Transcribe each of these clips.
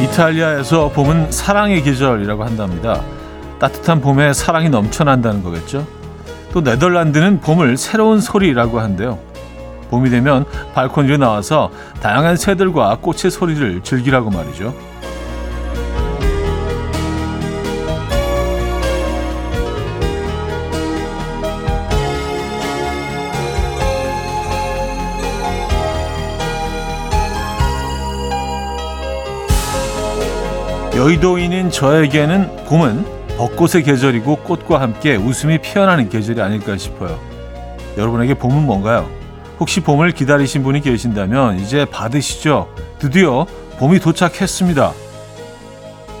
이탈리아에서 봄은 사랑의 계절이라고 한답니다. 따뜻한 봄에 사랑이 넘쳐난다는 거겠죠. 또 네덜란드는 봄을 새로운 소리라고 한대요. 봄이 되면 발코니로 나와서 다양한 새들과 꽃의 소리를 즐기라고 말이죠. 여의도인인 저에게는 봄은 벚꽃의 계절이고 꽃과 함께 웃음이 피어나는 계절이 아닐까 싶어요. 여러분에게 봄은 뭔가요? 혹시 봄을 기다리신 분이 계신다면 이제 받으시죠. 드디어 봄이 도착했습니다.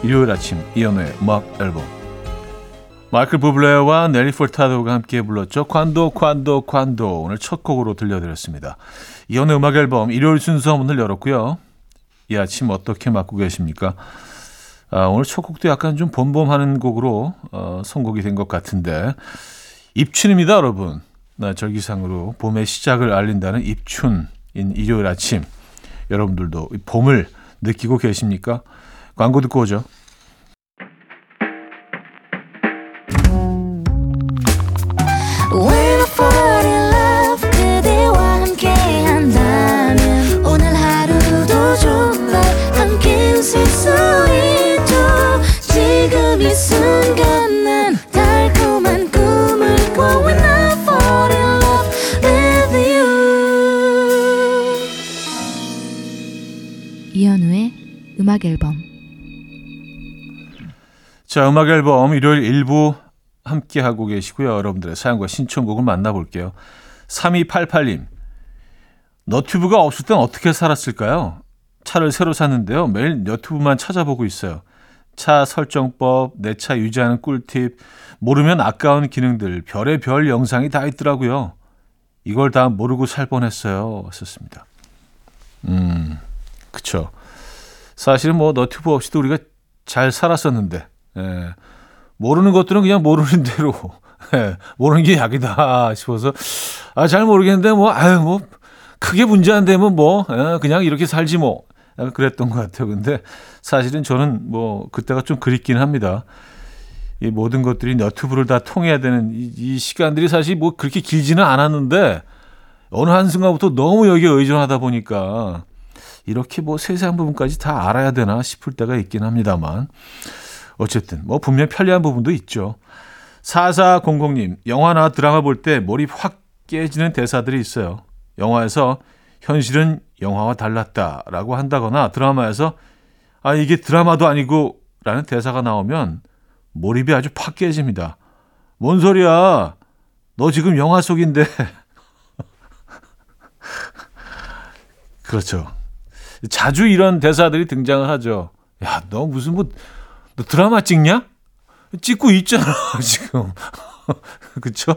일요일 아침 이현우의 음악 앨범. 마이클 부블레와 넬리 폴타도가 함께 불렀죠. 콴도 콴도 콴도. 오늘 첫 곡으로 들려드렸습니다. 이현우의 음악 앨범 일요일 순서 문을 열었고요. 이 아침 어떻게 맞고 계십니까? 오늘 첫 곡도 약간 좀 범범하는 곡으로 선곡이 된 것 같은데, 입춘입니다 여러분. 절기상으로 봄의 시작을 알린다는 입춘인 일요일 아침, 여러분들도 봄을 느끼고 계십니까? 광고 듣고 오죠. 이현우의 음악 앨범. 자, 음악 앨범 일요일 일부 함께 하고 계시고요. 여러분들의 사연과 신청곡을 만나볼게요. 3288님. 너튜브가 없을 땐 어떻게 살았을까요? 차를 새로 샀는데요. 매일 너튜브만 찾아보고 있어요. 차 설정법, 내 차 유지하는 꿀팁, 모르면 아까운 기능들, 별의별 영상이 다 있더라고요. 이걸 다 모르고 살 뻔했어요. 썼습니다. 그렇죠. 사실은 뭐 너튜브 없이도 우리가 잘 살았었는데, 예, 모르는 것들은 그냥 모르는 대로, 예, 모르는 게 약이다 싶어서, 잘 모르겠는데 뭐 크게 문제 안 되면 그냥 이렇게 살지 뭐, 그랬던 것 같아요. 근데 사실은 저는 그때가 좀 그립긴 합니다. 이 모든 것들이 너튜브를 다 통해야 되는 이 시간들이 사실 그렇게 길지는 않았는데, 어느 한순간부터 너무 여기에 의존하다 보니까 이렇게 세세한 부분까지 다 알아야 되나 싶을 때가 있긴 합니다만, 어쨌든 분명 편리한 부분도 있죠. 4400님. 영화나 드라마 볼 때 몰입 확 깨지는 대사들이 있어요. 영화에서 현실은 영화와 달랐다라고 한다거나, 드라마에서 이게 드라마도 아니고 라는 대사가 나오면 몰입이 아주 팍 깨집니다. 뭔 소리야, 너 지금 영화 속인데. 그렇죠. 자주 이런 대사들이 등장을 하죠. 야, 너 무슨 너 드라마 찍냐? 찍고 있잖아 지금. 그렇죠?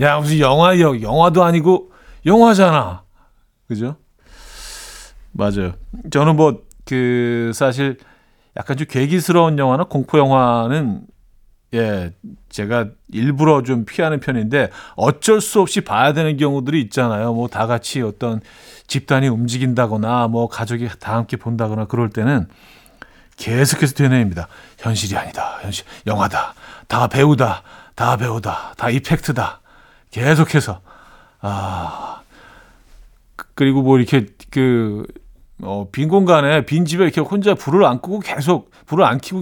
야, 무슨 영화도 아니고 영화잖아. 그죠? 맞아요. 저는 사실 약간 좀 괴기스러운 영화나 공포 영화는, 예, 제가 일부러 좀 피하는 편인데, 어쩔 수 없이 봐야 되는 경우들이 있잖아요. 다 같이 어떤 집단이 움직인다거나, 가족이 다 함께 본다거나, 그럴 때는 계속해서 되뇌입니다. 현실이 아니다. 현실, 영화다. 다 배우다. 다 배우다. 다 이펙트다. 계속해서. 그리고 이렇게 빈 공간에, 빈 집에 이렇게 혼자 불을 안 켜고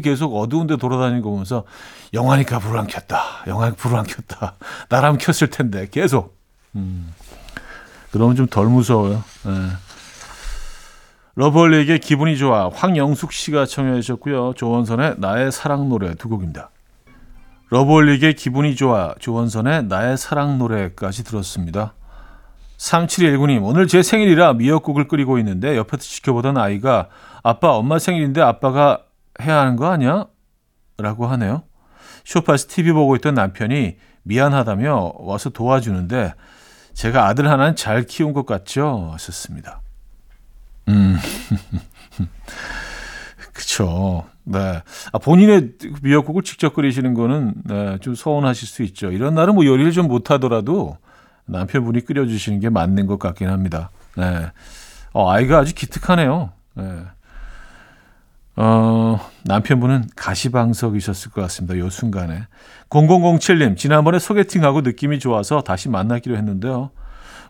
계속 어두운데 돌아다니는 거 보면서, 영화니까 불을 안 켰다. 영화니까 불을 안 켰다. 나라면 켰을 텐데, 계속. 그러면 좀 덜 무서워요. 네. 러브홀릭의 기분이 좋아, 황영숙 씨가 청해 주셨고요. 조원선의 나의 사랑 노래 두 곡입니다. 러브홀릭의 기분이 좋아, 조원선의 나의 사랑 노래까지 들었습니다. 3719님. 오늘 제 생일이라 미역국을 끓이고 있는데 옆에서 지켜보던 아이가, 아빠 엄마 생일인데 아빠가 해야 하는 거 아니야? 라고 하네요. 쇼파에서 TV 보고 있던 남편이 미안하다며 와서 도와주는데, 제가 아들 하나는 잘 키운 것 같죠? 하셨습니다. 그쵸. 네. 본인의 미역국을 직접 끓이시는 거는, 네, 좀 서운하실 수 있죠. 이런 날은 요리를 좀 못하더라도 남편분이 끓여주시는 게 맞는 것 같긴 합니다. 네. 아이가 아주 기특하네요. 네. 남편분은 가시방석이셨을 것 같습니다. 요 순간에. 0007님, 지난번에 소개팅하고 느낌이 좋아서 다시 만나기로 했는데요.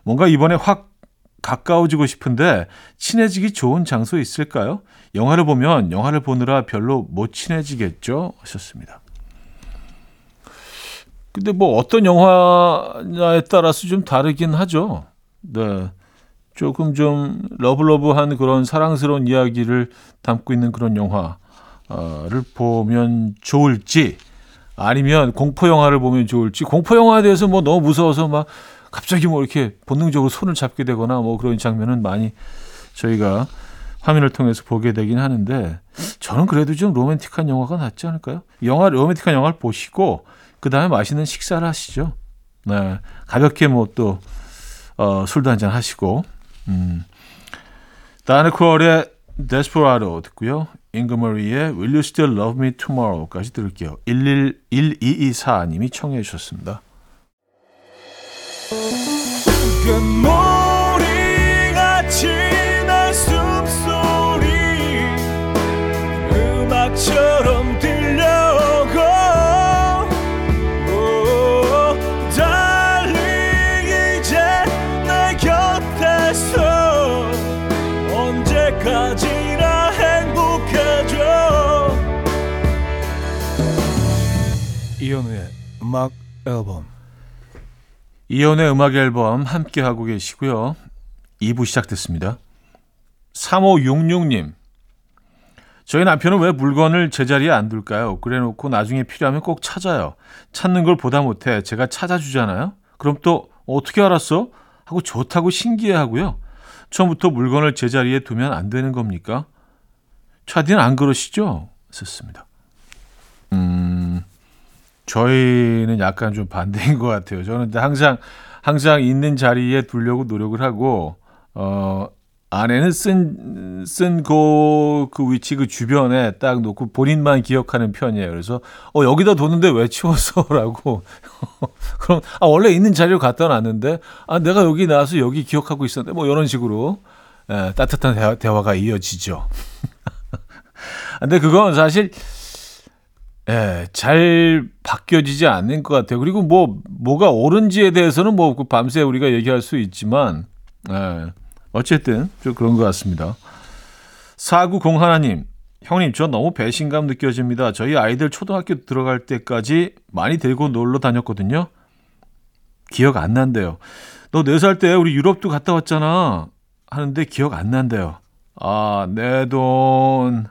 뭔가 이번에 확 가까워지고 싶은데 친해지기 좋은 장소 있을까요? 영화를 보면 영화를 보느라 별로 못 친해지겠죠? 하셨습니다. 근데 뭐 어떤 영화냐에 따라서 좀 다르긴 하죠. 네. 조금 좀 러블러브한 그런 사랑스러운 이야기를 담고 있는 그런 영화를 보면 좋을지, 아니면 공포 영화를 보면 좋을지, 공포 영화에 대해서 뭐 너무 무서워서 막 갑자기 뭐 이렇게 본능적으로 손을 잡게 되거나 뭐 그런 장면은 많이 저희가 화면을 통해서 보게 되긴 하는데, 저는 그래도 좀 로맨틱한 영화가 낫지 않을까요? 로맨틱한 영화를 보시고 그 다음에 맛있는 식사를 하시죠. 네, 가볍게 뭐 또 술도 한잔 하시고. 다니콜의 Desperado 듣고요. 잉그머리의 Will You Still Love Me Tomorrow까지 들을게요. 1224님이 청해 주셨습니다. 금모리같이 날 숨소리 음악처럼 이현우의 음악 앨범. 이현우의 음악 앨범 함께하고 계시고요. 2부 시작됐습니다. 3566님. 저희 남편은 왜 물건을 제자리에 안 둘까요? 그래놓고 나중에 필요하면 꼭 찾아요. 찾는 걸 보다 못해 제가 찾아주잖아요. 그럼 또 어떻게 알았어? 하고 좋다고 신기해하고요. 처음부터 물건을 제자리에 두면 안 되는 겁니까? 차디는 안 그러시죠? 썼습니다. 저희는 약간 좀 반대인 것 같아요. 저는 항상 있는 자리에 두려고 노력을 하고, 아내는 쓴 그 위치 그 주변에 딱 놓고 본인만 기억하는 편이에요. 그래서 여기다 뒀는데 왜 치웠어라고. 그럼 원래 있는 자리로 갖다 놨는데 내가 여기 나와서 여기 기억하고 있었는데 뭐 이런 식으로 따뜻한 대화가 이어지죠. 근데 그건 사실. 예, 잘 바뀌어지지 않는 것 같아요. 그리고 뭐가 옳은지에 대해서는 그 밤새 우리가 얘기할 수 있지만, 예, 어쨌든 좀 그런 것 같습니다. 4901님, 형님, 저 너무 배신감 느껴집니다. 저희 아이들 초등학교 들어갈 때까지 많이 데리고 놀러 다녔거든요. 기억 안 난대요. 너 4살 때 우리 유럽도 갔다 왔잖아. 하는데 기억 안 난대요. 아, 내 돈.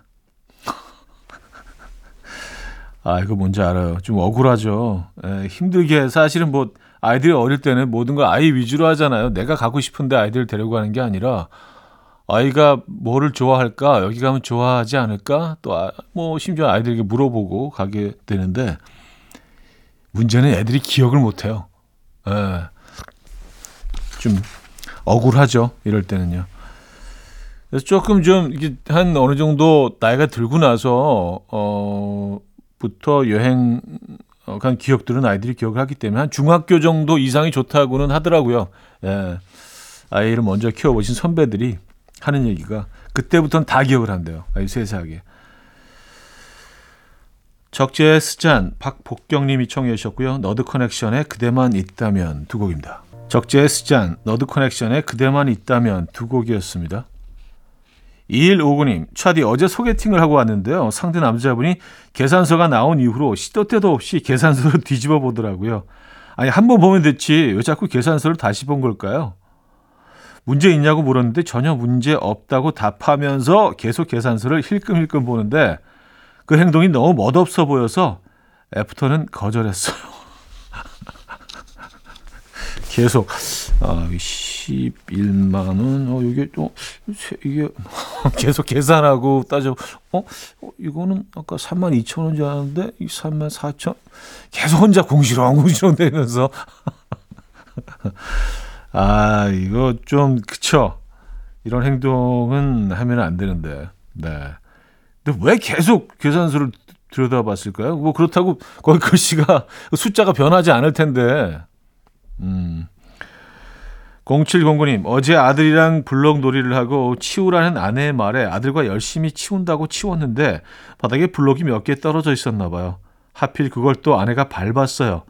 이거 뭔지 알아요. 좀 억울하죠. 힘들게. 사실은 아이들이 어릴 때는 모든 걸 아이 위주로 하잖아요. 내가 가고 싶은데 아이들을 데려가는 게 아니라, 아이가 뭐를 좋아할까? 여기 가면 좋아하지 않을까? 또 심지어 아이들에게 물어보고 가게 되는데, 문제는 애들이 기억을 못해요. 좀 억울하죠. 이럴 때는요. 그래서 조금 좀 한 어느 정도 나이가 들고 나서 부터 여행 간 기억들은 아이들이 기억을 하기 때문에 한 중학교 정도 이상이 좋다고는 하더라고요. 예. 아이를 먼저 키워보신 선배들이 하는 얘기가 그때부터는 다 기억을 한대요. 아주 세세하게. 적재의 스잔, 박복경님이 청해 주셨고요. 너드커넥션의 그대만 있다면 두 곡입니다. 적재의 스잔, 너드커넥션의 그대만 있다면 두 곡이었습니다. 2159님, 차디 어제 소개팅을 하고 왔는데요. 상대 남자분이 계산서가 나온 이후로 시도 때도 없이 계산서를 뒤집어 보더라고요. 아니, 한 번 보면 됐지 왜 자꾸 계산서를 다시 본 걸까요? 문제 있냐고 물었는데 전혀 문제 없다고 답하면서 계속 계산서를 힐끔힐끔 보는데 그 행동이 너무 멋없어 보여서 애프터는 거절했어요. 계속 11만 원, 이게 계속 계산하고 따져. 이거는 아까 3만 2천 원인 줄 알았는데 3만 4천. 계속 혼자 공시렁공시렁 되면서. 이거 좀 그쵸. 이런 행동은 하면 안 되는데. 네. 근데 왜 계속 계산서를 들여다봤을까요? 그렇다고 거기 숫자가 변하지 않을 텐데. 0709님, 어제 아들이랑 블럭놀이를 하고 치우라는 아내의 말에 아들과 열심히 치운다고 치웠는데 바닥에 블럭이 몇 개 떨어져 있었나 봐요. 하필 그걸 또 아내가 밟았어요.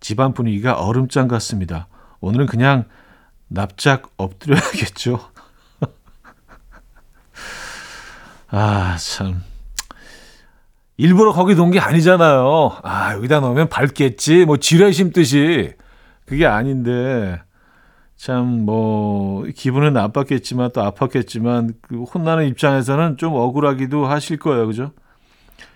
집안 분위기가 얼음장 같습니다. 오늘은 그냥 납작 엎드려야겠죠. 아, 참. 일부러 거기 놓은 게 아니잖아요. 아, 여기다 넣으면 밟겠지. 뭐 지뢰심 뜻이. 그게 아닌데. 참, 뭐, 기분은 나빴겠지만, 또 아팠겠지만, 그 혼나는 입장에서는 좀 억울하기도 하실 거예요. 그죠?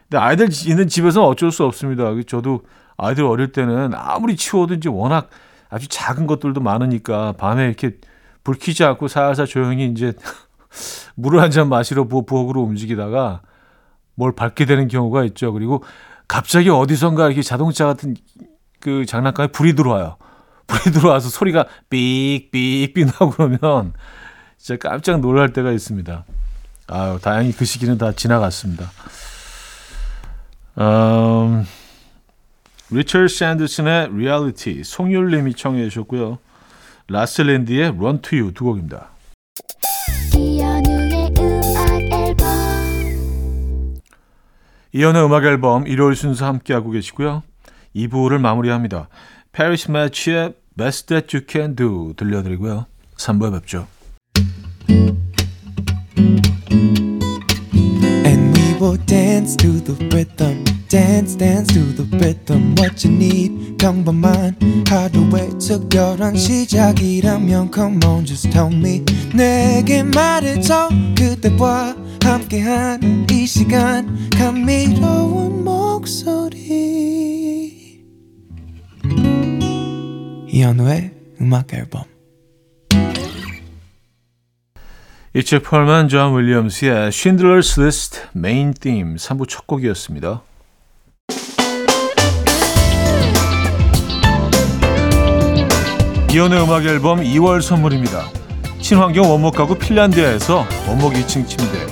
근데 아이들 있는 집에서는 어쩔 수 없습니다. 저도 아이들 어릴 때는 아무리 치워도 이제 워낙 아주 작은 것들도 많으니까, 밤에 이렇게 불 켜지 않고 살살 조용히 이제 물을 한 잔 마시러 부엌으로 움직이다가 뭘 밟게 되는 경우가 있죠. 그리고 갑자기 어디선가 이렇게 자동차 같은 그 장난감에 불이 들어와요. 불이 들어와서 소리가 삑삑삑 나고 그러면 진짜 깜짝 놀랄 때가 있습니다. 아유, 다행히 그 시기는 다 지나갔습니다. 리처드 샌더슨의 리얼리티, 송율님이 청해 주셨고요. 라셀랜디의 Run to You 두 곡입니다. 이연의 음악 앨범 일요일 순서 함께하고 계시고요. 2부를 마무리합니다. Parish Match의 Best That You Can Do 들려드리고요. 3부에 뵙죠. And we will dance to the rhythm. Dance, dance to the rhythm. What you need, come by mine. 하루에 특별한 시작이라면 come on, just tell me. 내게 말해줘 그대와 함께한 이 시간 감미로운 목소리 이현우의 음악 앨범 이체 펄만 존 윌리엄스의 Schindler's List 메인 팀 3부 첫 곡이었습니다. 이현우의 음악 앨범 2월 선물입니다. 친환경 원목 가구 핀란드에서 원목 2층 침대,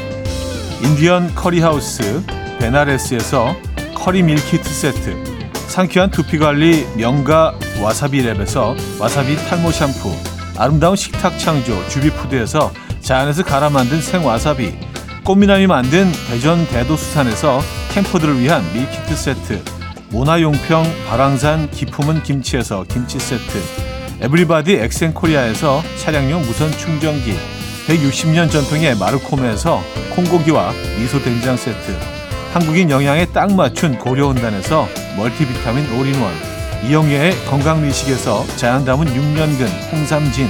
인디언 커리하우스 베나레스에서 커리 밀키트 세트, 상쾌한 두피관리 명가 와사비랩에서 와사비 탈모 샴푸, 아름다운 식탁 창조 주비푸드에서 자연에서 갈아 만든 생와사비, 꽃미남이 만든 대전 대도수산에서 캠퍼들을 위한 밀키트 세트, 모나용평 발왕산 기품은 김치에서 김치 세트, 에브리바디 엑센코리아에서 차량용 무선 충전기, 160년 전통의 마르코메에서 콩고기와 미소된장 세트, 한국인 영양에 딱 맞춘 고려온단에서 멀티비타민 올인원, 이영애의 건강미식에서 자연 담은 6년근 홍삼진,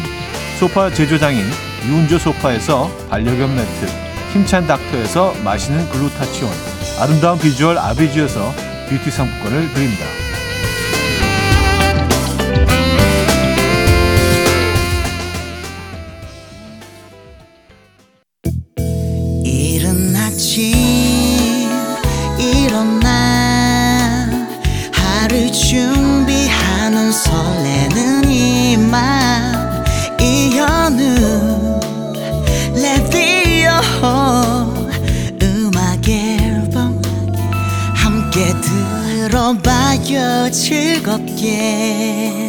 소파 제조장인 유운조 소파에서 반려견 매트, 힘찬 닥터에서 마시는 글루타치온, 아름다운 비주얼 아비주에서 뷰티 상품권을 드립니다. 들어봐요 즐겁게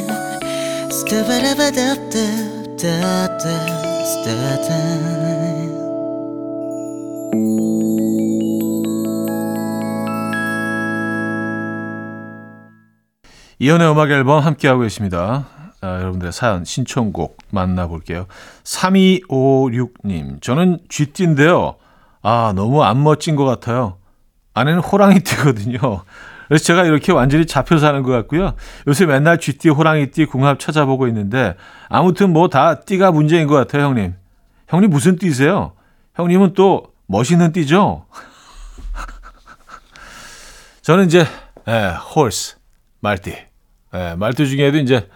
이연의 음악 앨범 함께하고 계십니다. 아, 여러분들의 사연 신청곡 만나볼게요. 3256님, 저는 쥐띠인데요, 아 너무 안 멋진 것 같아요. 아내는 호랑이띠거든요. 그래서 제가 이렇게 완전히 잡혀 사는 것 같고요. 요새 맨날 쥐띠, 호랑이띠 궁합 찾아보고 있는데 아무튼 뭐 다 띠가 문제인 것 같아요, 형님. 형님 무슨 띠세요? 형님은 또 멋있는 띠죠? 저는 이제 horse, 말띠. 말띠 중에도 이제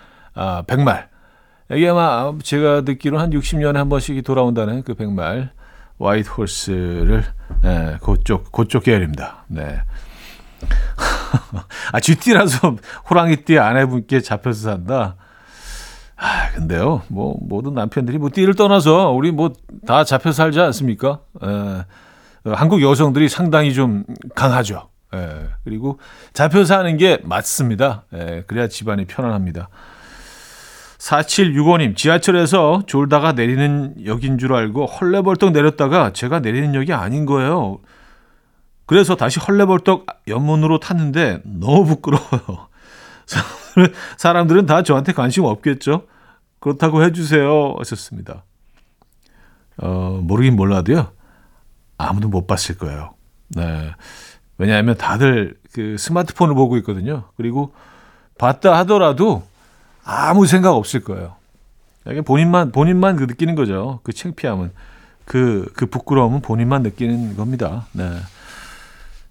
백말. 이게 아마 제가 듣기로 한 60년에 한 번씩 돌아온다는 그 백말. 화이트 홀스를 그쪽 계열입니다. 네. 아, 쥐띠라서 호랑이띠 아내분께 잡혀서 산다. 아, 근데요, 뭐 모든 남편들이 뭐 띠를 떠나서 우리 뭐 다 잡혀 살지 않습니까? 한국 여성들이 상당히 좀 강하죠. 그리고 잡혀 사는 게 맞습니다. 그래야 집안이 편안합니다. 4765님, 지하철에서 졸다가 내리는 역인 줄 알고 헐레벌떡 내렸다가 제가 내리는 역이 아닌 거예요. 그래서 다시 헐레벌떡 옆문으로 탔는데 너무 부끄러워요. 사람들은 다 저한테 관심 없겠죠. 그렇다고 해주세요. 하셨습니다. 모르긴 몰라도요. 아무도 못 봤을 거예요. 네. 왜냐하면 다들 그 스마트폰을 보고 있거든요. 그리고 봤다 하더라도 아무 생각 없을 거예요. 본인만 그 느끼는 거죠. 그 창피함은, 그 부끄러움은 본인만 느끼는 겁니다. 네.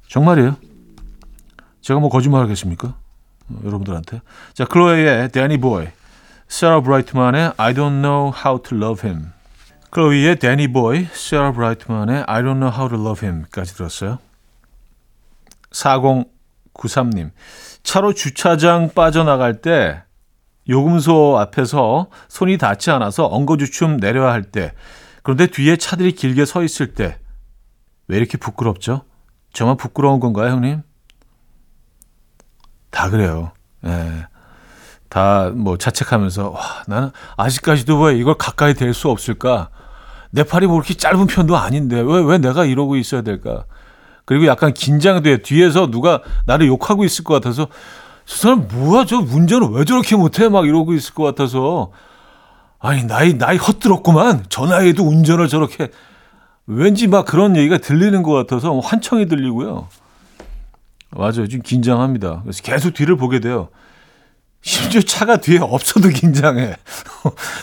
정말이에요. 제가 뭐 거짓말 하겠습니까? 여러분들한테. 자, 클로에의 Danny Boy, Sarah Brightman의 I Don't Know How to Love Him. 클로이의 Danny Boy, Sarah Brightman의 I Don't Know How to Love Him까지 들었어요. 4093님, 차로 주차장 빠져나갈 때 요금소 앞에서 손이 닿지 않아서 엉거주춤 내려야 할 때, 그런데 뒤에 차들이 길게 서 있을 때 왜 이렇게 부끄럽죠? 저만 부끄러운 건가요, 형님? 다 그래요. 예. 다 뭐 자책하면서, 와, 나는 아직까지도 왜 이걸 가까이 댈 수 없을까? 내 팔이 뭐 이렇게 짧은 편도 아닌데 왜 내가 이러고 있어야 될까? 그리고 약간 긴장돼. 뒤에서 누가 나를 욕하고 있을 것 같아서, 저 사람 뭐야, 저 운전을 왜 저렇게 못해? 막 이러고 있을 것 같아서, 아니 나이 헛들었구만. 저 나이에도 운전을 저렇게. 왠지 막 그런 얘기가 들리는 것 같아서 환청이 들리고요. 맞아요. 좀 긴장합니다. 그래서 계속 뒤를 보게 돼요. 심지어 차가 뒤에 없어도 긴장해.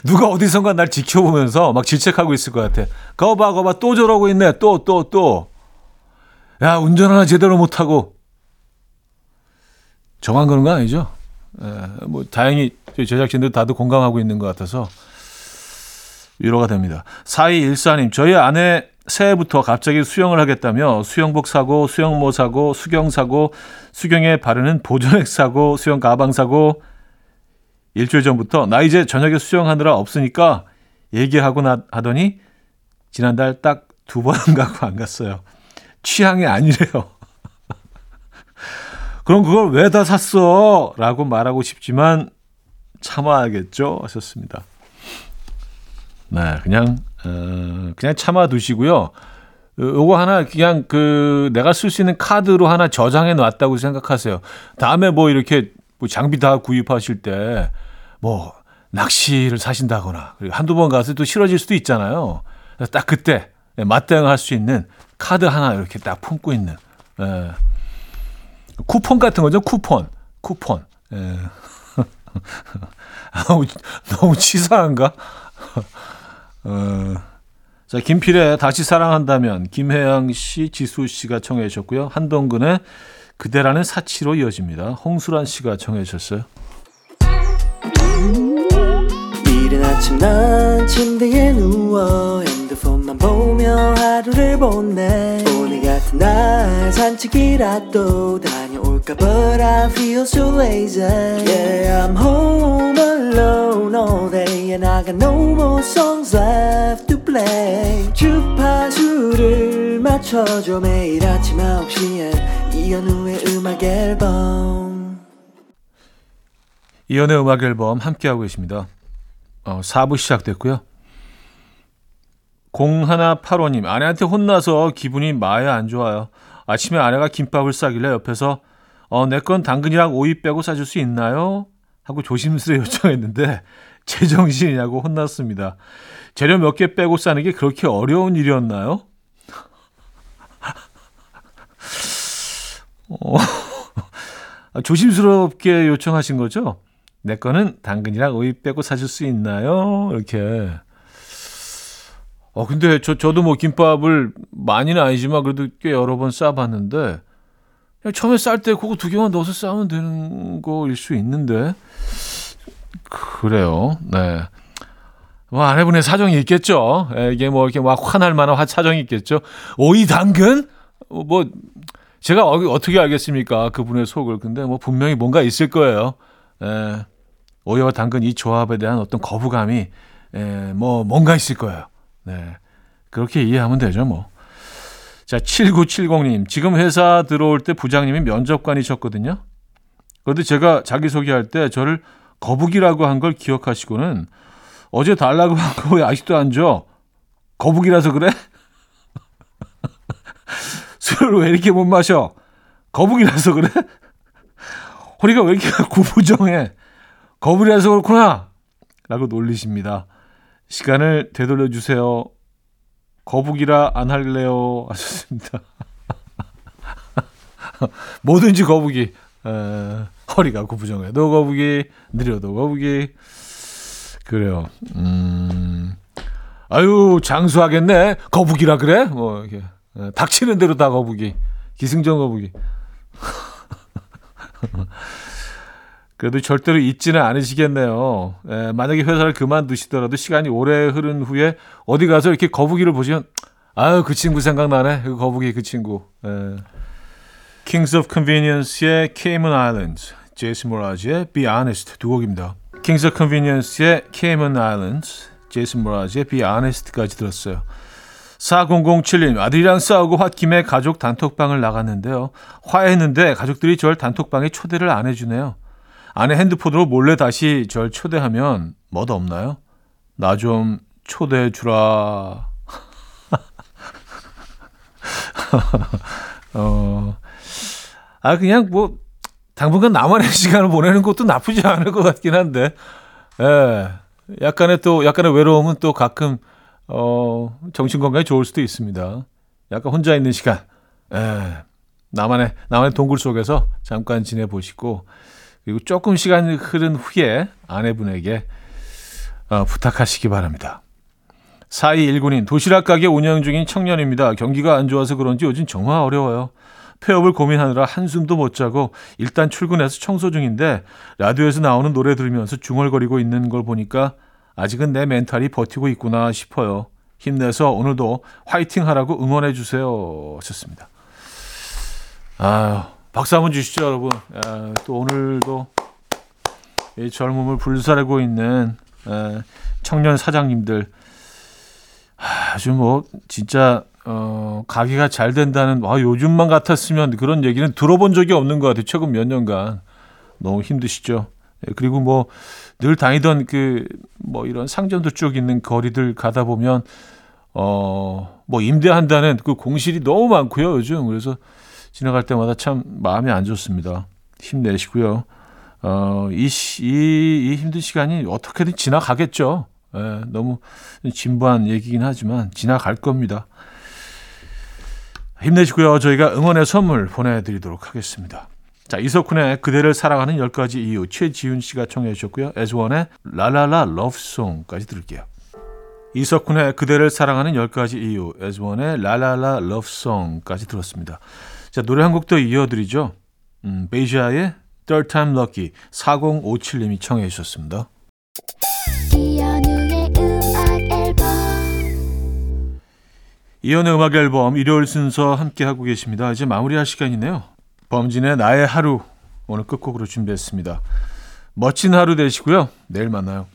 누가 어디선가 날 지켜보면서 막 질책하고 있을 것 같아. 거봐 또 저러고 있네. 또. 야, 운전 하나 제대로 못하고. 저만 그런 거 아니죠? 뭐 다행히 저희 제작진들 다들 공감하고 있는 것 같아서 위로가 됩니다. 4214님, 저희 아내 새해부터 갑자기 수영을 하겠다며 수영복 사고, 수영모 사고, 수경 사고, 수경에 바르는 보존액 사고, 수영 가방 사고. 일주일 전부터 나 이제 저녁에 수영하느라 없으니까 얘기하고 하더니 지난달 딱 2번 가고 안 갔어요. 취향이 아니래요. 그럼 그걸 왜 다 샀어? 라고 말하고 싶지만 참아야겠죠? 하셨습니다. 네, 그냥 참아두시고요. 요거 하나 그냥 내가 쓸 수 있는 카드로 하나 저장해 놨다고 생각하세요. 다음에 뭐 이렇게 뭐 장비 다 구입하실 때 뭐 낚시를 사신다거나 그리고 한두 번 가서 또 싫어질 수도 있잖아요. 그래서 딱 그때 맞대응할 수 있는 카드 하나 이렇게 딱 품고 있는, 예. 쿠폰 같은 거죠. 쿠폰. 예. 너무 치사한가? 자, 김필의 다시 사랑한다면, 김혜양 씨, 지수 씨가 청해 주셨고요. 한동근의 그대라는 사치로 이어집니다. 홍수란 씨가 청해 주셨어요. 이른 아침 난 침대에 누워 핸드폰만 보며 하루를 보내. 오늘 같은 날 산책이라도 다녀올까. But I feel so lazy. Yeah, I'm home alone all day and I got no more songs left to play. 주파수를 맞춰줘. 매일 아침 9시에 이현우의 음악 앨범. 이현우의 음악 앨범 함께하고 계십니다. 4부 시작됐고요. 0185님, 아내한테 혼나서 기분이 마에 안 좋아요. 아침에 아내가 김밥을 싸길래 옆에서 내 건 당근이랑 오이 빼고 싸줄 수 있나요? 하고 조심스레 요청했는데 제정신이냐고 혼났습니다. 재료 몇 개 빼고 싸는 게 그렇게 어려운 일이었나요? 조심스럽게 요청하신 거죠? 내 거는 당근이랑 오이 빼고 사줄 수 있나요? 이렇게. 근데 저도 뭐 김밥을 많이는 아니지만 그래도 꽤 여러 번 싸봤는데, 처음에 쌀 때 그거 2개만 넣어서 싸면 되는 거일 수 있는데. 그래요. 네. 뭐 아내분의 사정이 있겠죠. 이게 뭐 이렇게 막 화날 만한 사정이 있겠죠. 오이 당근? 뭐 제가 어떻게 알겠습니까? 그분의 속을. 근데 뭐 분명히 뭔가 있을 거예요. 오이와 당근 이 조합에 대한 어떤 거부감이 뭐 뭔가 있을 거예요. 네, 그렇게 이해하면 되죠 뭐. 자, 7970님, 지금 회사 들어올 때 부장님이 면접관이셨거든요. 그런데 제가 자기소개할 때 저를 거북이라고 한 걸 기억하시고는 어제 달라고 한 거 왜 아직도 안 줘? 거북이라서 그래? 술을 왜 이렇게 못 마셔? 거북이라서 그래? 허리가 왜 이렇게 구부정해? 거북이라서 그렇구나! 라고 놀리십니다. 시간을 되돌려주세요. 거북이라 안 할래요. 하셨습니다. 뭐든지 거북이. 허리가 구부정해도 거북이, 느려도 거북이. 그래요. 아유, 장수하겠네. 거북이라 그래? 뭐, 이렇게. 닥치는 대로 다 거북이. 기승전 거북이. 그래도 절대로 잊지는 않으시겠네요. 예, 만약에 회사를 그만두시더라도 시간이 오래 흐른 후에 어디 가서 이렇게 거북이를 보시면 아유, 그 친구 생각나네. 그 거북이 그 친구. 예. Kings of Convenience의 Cayman Islands, 제이슨 모라즈의 Be Honest 두 곡입니다. Kings of Convenience의 Cayman Islands, 제이슨 모라즈의 Be Honest까지 들었어요. 4007님, 아들이랑 싸우고 홧김에 가족 단톡방을 나갔는데요. 화해했는데 가족들이 절 단톡방에 초대를 안 해주네요. 아내 핸드폰으로 몰래 다시 절 초대하면 뭐도 없나요? 나 좀 초대해 주라. 그냥 뭐 당분간 나만의 시간을 보내는 것도 나쁘지 않을 것 같긴 한데, 예, 약간의 외로움은 또 가끔 정신 건강에 좋을 수도 있습니다. 약간 혼자 있는 시간, 예, 나만의 동굴 속에서 잠깐 지내보시고. 그리고 조금 시간이 흐른 후에 아내분에게 부탁하시기 바랍니다. 4219님, 도시락 가게 운영 중인 청년입니다. 경기가 안 좋아서 그런지 요즘 정말 어려워요. 폐업을 고민하느라 한숨도 못 자고 일단 출근해서 청소 중인데 라디오에서 나오는 노래 들으면서 중얼거리고 있는 걸 보니까 아직은 내 멘탈이 버티고 있구나 싶어요. 힘내서 오늘도 화이팅 하라고 응원해 주세요. 좋습니다. 박수 한번 주시죠, 여러분. 또 오늘도 이 젊음을 불사르고 있는 청년 사장님들. 아주 뭐 진짜 가게가 잘 된다는 요즘만 같았으면 그런 얘기는 들어본 적이 없는 것 같아요. 최근 몇 년간 너무 힘드시죠. 그리고 뭐 늘 다니던 이런 상점도 쭉 있는 거리들 가다 보면 임대한다는 그 공실이 너무 많고요, 요즘. 그래서 지나갈 때마다 참 마음이 안 좋습니다. 힘내시고요. 이 힘든 시간이 어떻게든 지나가겠죠. 예, 너무 진부한 얘기긴 하지만 지나갈 겁니다. 힘내시고요. 저희가 응원의 선물 보내드리도록 하겠습니다. 자, 이석훈의 그대를 사랑하는 10가지 이유, 최지윤 씨가 청해 주셨고요. 에즈원의 라라라 러브송까지 들을게요. 이석훈의 그대를 사랑하는 10가지 이유, 에즈원의 라라라 러브송까지 들었습니다. 자, 노래 한 곡 더 이어드리죠. 베이지아의 Third Time Lucky 4057님이 청해 주셨습니다. 이연의 음악 앨범 일요일 순서 함께하고 계십니다. 이제 마무리할 시간이네요. 범진의 나의 하루 오늘 끝곡으로 준비했습니다. 멋진 하루 되시고요. 내일 만나요.